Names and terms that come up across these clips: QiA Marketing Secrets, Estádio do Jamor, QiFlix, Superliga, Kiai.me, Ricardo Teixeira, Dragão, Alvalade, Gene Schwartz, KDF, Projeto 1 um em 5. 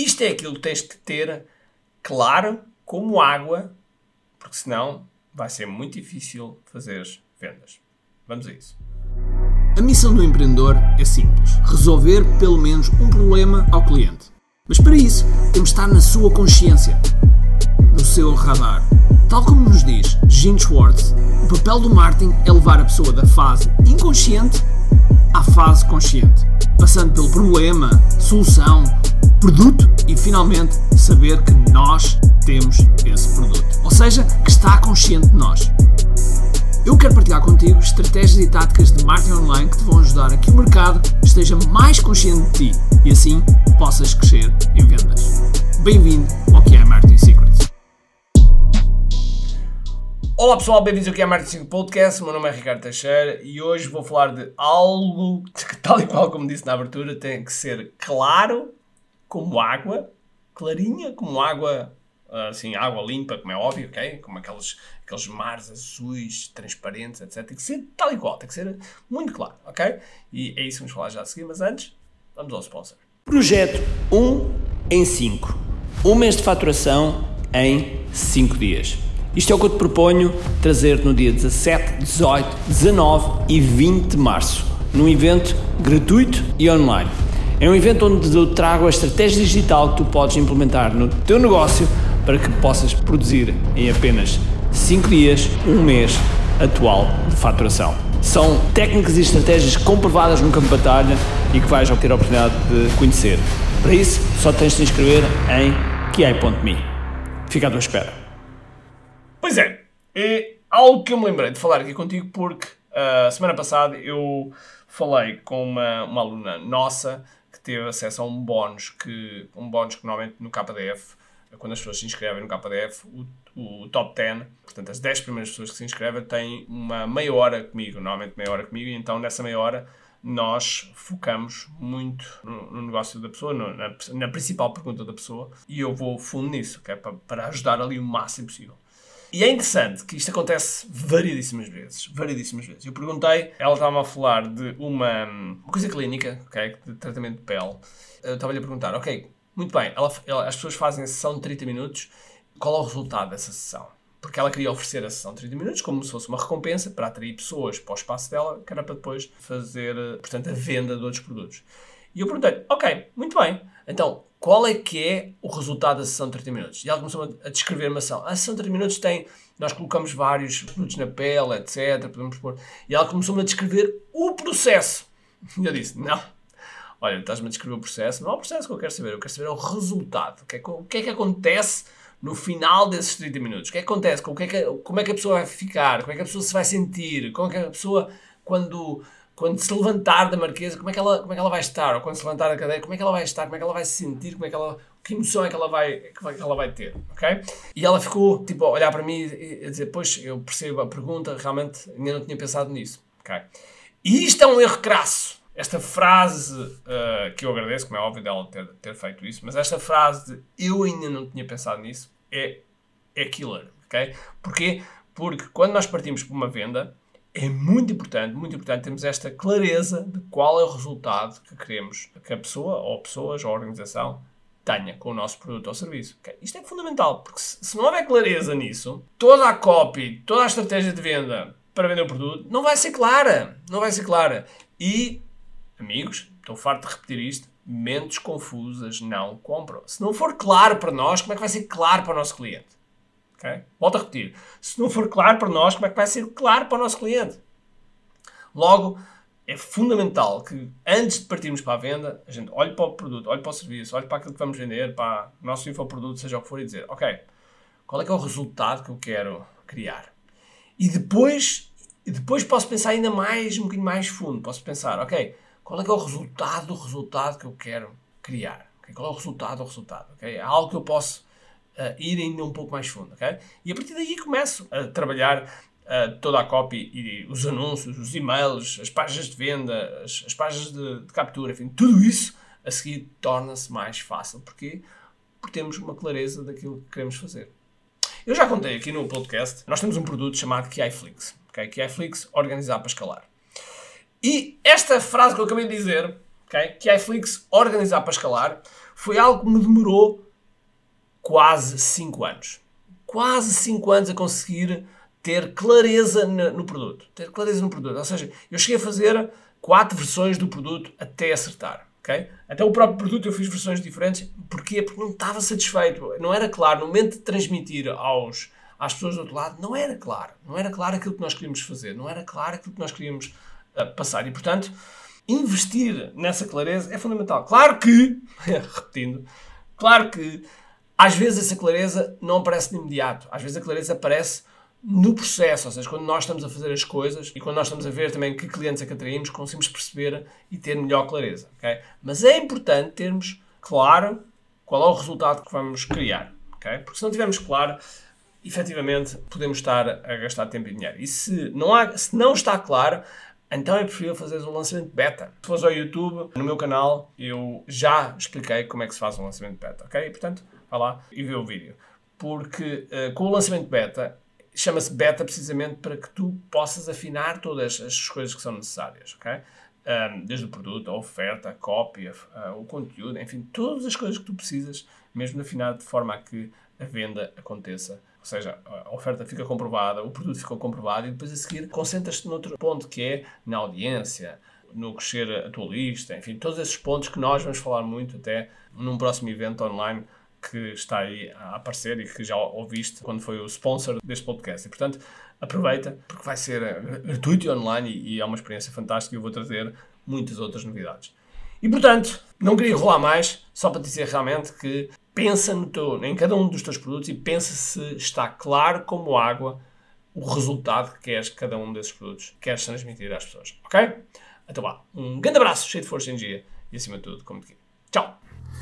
Isto é aquilo que tens que ter claro como água, porque senão vai ser muito difícil fazer vendas. Vamos a isso. A missão do empreendedor é simples: resolver pelo menos um problema ao cliente. Mas para isso, temos de estar na sua consciência, no seu radar. Tal como nos diz Gene Schwartz, o papel do marketing é levar a pessoa da fase inconsciente à fase consciente, passando pelo problema, solução, produto e finalmente saber que nós temos esse produto, ou seja, que está consciente de nós. Eu quero partilhar contigo estratégias e táticas de marketing online que te vão ajudar a que o mercado esteja mais consciente de ti e assim possas crescer em vendas. Bem-vindo ao QiA Marketing Secrets. Olá pessoal, bem-vindos ao QiA Marketing Secrets Podcast. O meu nome é Ricardo Teixeira e hoje vou falar de algo que, tal e qual como disse na abertura, tem que ser claro como água, clarinha como água, assim, água limpa, como é óbvio, ok? Como aqueles mares azuis, transparentes, etc. Tem que ser tal e qual, tem que ser muito claro, ok? E é isso que vamos falar já a seguir, mas antes, vamos ao sponsor. Projeto 1 em 5. Um mês de faturação em 5 dias. Isto é o que eu te proponho trazer no dia 17, 18, 19 e 20 de março, num evento gratuito e online. É um evento onde eu trago a estratégia digital que tu podes implementar no teu negócio para que possas produzir em apenas 5 dias, um mês atual de faturação. São técnicas e estratégias comprovadas no campo de batalha e que vais obter a oportunidade de conhecer. Para isso, só tens de te inscrever em Kiai.me. Fica à tua espera. Pois é, é algo que eu me lembrei de falar aqui contigo porque a semana passada eu falei com uma aluna nossa que teve acesso a um bónus que normalmente no KDF, quando as pessoas se inscrevem no KDF, o top 10, portanto as 10 primeiras pessoas que se inscrevem têm uma meia hora comigo, e então nessa meia hora nós focamos muito no negócio da pessoa, na principal pergunta da pessoa, e eu vou fundo nisso, que é para ajudar ali o máximo possível. E é interessante que isto acontece variedíssimas vezes. Eu perguntei, ela estava a falar de uma coisa clínica, okay, de tratamento de pele. Eu estava-lhe a perguntar, ok, muito bem, as pessoas fazem a sessão de 30 minutos, qual é o resultado dessa sessão? Porque ela queria oferecer a sessão de 30 minutos como se fosse uma recompensa para atrair pessoas para o espaço dela, que era para depois fazer, portanto, a venda de outros produtos. E eu perguntei-lhe, ok, muito bem, então, qual é que é o resultado da sessão de 30 minutos? E ela começou a descrever uma sessão. A sessão de 30 minutos tem... Nós colocamos vários produtos na pele, etc. Podemos pôr... E ela começou-me a descrever o processo. E eu disse, não. Olha, estás-me a descrever o processo. Não é o processo que eu quero saber. Eu quero saber o resultado. O que é que acontece no final desses 30 minutos? O que é que acontece? Como é que a pessoa vai ficar? Como é que a pessoa se vai sentir? Como é que a pessoa, quando se levantar da marquesa, como é que ela vai estar? Ou quando se levantar da cadeira, como é que ela vai estar? Como é que ela vai se sentir? Que emoção é que ela vai ter? Okay? E ela ficou tipo, a olhar para mim e a dizer, pois, eu percebo a pergunta, realmente ainda não tinha pensado nisso. Okay? E isto é um erro crasso. Esta frase, que eu agradeço, como é óbvio dela ter feito isso, mas esta frase de eu ainda não tinha pensado nisso é killer. Okay? Porquê? Porque quando nós partimos para uma venda, é muito importante termos esta clareza de qual é o resultado que queremos que a pessoa, ou pessoas, ou a organização tenha com o nosso produto ou serviço. Okay? Isto é fundamental, porque se não houver clareza nisso, toda a copy, toda a estratégia de venda para vender o produto não vai ser clara. E, amigos, estou farto de repetir isto, mentes confusas não compram. Se não for claro para nós, como é que vai ser claro para o nosso cliente? Okay? Volto a repetir, se não for claro para nós, como é que vai ser claro para o nosso cliente? Logo, é fundamental que antes de partirmos para a venda, a gente olhe para o produto, olhe para o serviço, olhe para aquilo que vamos vender, para o nosso infoproduto, seja o que for, e dizer, ok, qual é que é o resultado que eu quero criar? E depois posso pensar ainda mais, um bocadinho mais fundo, posso pensar, ok, qual é que é o resultado do resultado que eu quero criar? Okay? Qual é o resultado do resultado? Okay? É algo que eu posso... ir ainda um pouco mais fundo, ok? E a partir daí começo a trabalhar toda a copy, e os anúncios, os e-mails, as páginas de venda, as páginas de captura, enfim, tudo isso a seguir torna-se mais fácil. Porquê? Porque temos uma clareza daquilo que queremos fazer. Eu já contei aqui no podcast, nós temos um produto chamado QiFlix, ok? QiFlix, organizar para escalar. E esta frase que eu acabei de dizer, ok? QiFlix, organizar para escalar, foi algo que me demorou quase 5 anos. Quase 5 anos a conseguir ter clareza no produto. Ter clareza no produto. Ou seja, eu cheguei a fazer 4 versões do produto até acertar. Okay? Até o próprio produto eu fiz versões diferentes. Porquê? Porque não estava satisfeito. Não era claro. No momento de transmitir às pessoas do outro lado, não era claro. Não era claro aquilo que nós queríamos fazer. Não era claro aquilo que nós queríamos passar. E, portanto, investir nessa clareza é fundamental. Claro que, repetindo, claro que às vezes essa clareza não aparece de imediato. Às vezes a clareza aparece no processo, ou seja, quando nós estamos a fazer as coisas e quando nós estamos a ver também que clientes é que atraímos, conseguimos perceber e ter melhor clareza. Okay? Mas é importante termos claro qual é o resultado que vamos criar. Okay? Porque se não tivermos claro, efetivamente, podemos estar a gastar tempo e dinheiro. E se não está claro, então é preferível fazeres um lançamento beta. Se fores ao YouTube, no meu canal, eu já expliquei como é que se faz um lançamento beta. Okay? E, portanto, vai lá e vê o vídeo. Porque com o lançamento beta, chama-se beta precisamente para que tu possas afinar todas as coisas que são necessárias, ok? Desde o produto, a oferta, a cópia, o conteúdo, enfim, todas as coisas que tu precisas mesmo de afinar de forma a que a venda aconteça. Ou seja, a oferta fica comprovada, o produto ficou comprovado e depois a seguir concentras-te noutro ponto que é na audiência, no crescer a tua lista, enfim, todos esses pontos que nós vamos falar muito até num próximo evento online que está aí a aparecer e que já ouviste quando foi o sponsor deste podcast. E, portanto, aproveita, porque vai ser gratuito e online e é uma experiência fantástica e eu vou trazer muitas outras novidades. E, portanto, não queria enrolar mais, só para te dizer realmente que pensa em cada um dos teus produtos e pensa se está claro como água o resultado que queres que cada um desses produtos queres transmitir às pessoas. Ok? Então vá, um grande abraço, cheio de força e energia e, acima de tudo, como te quero. Tchau!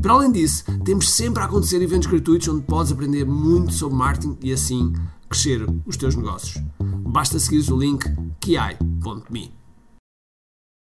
Para além disso, temos sempre a acontecer eventos gratuitos onde podes aprender muito sobre marketing e assim crescer os teus negócios. Basta seguir o link kiai.me.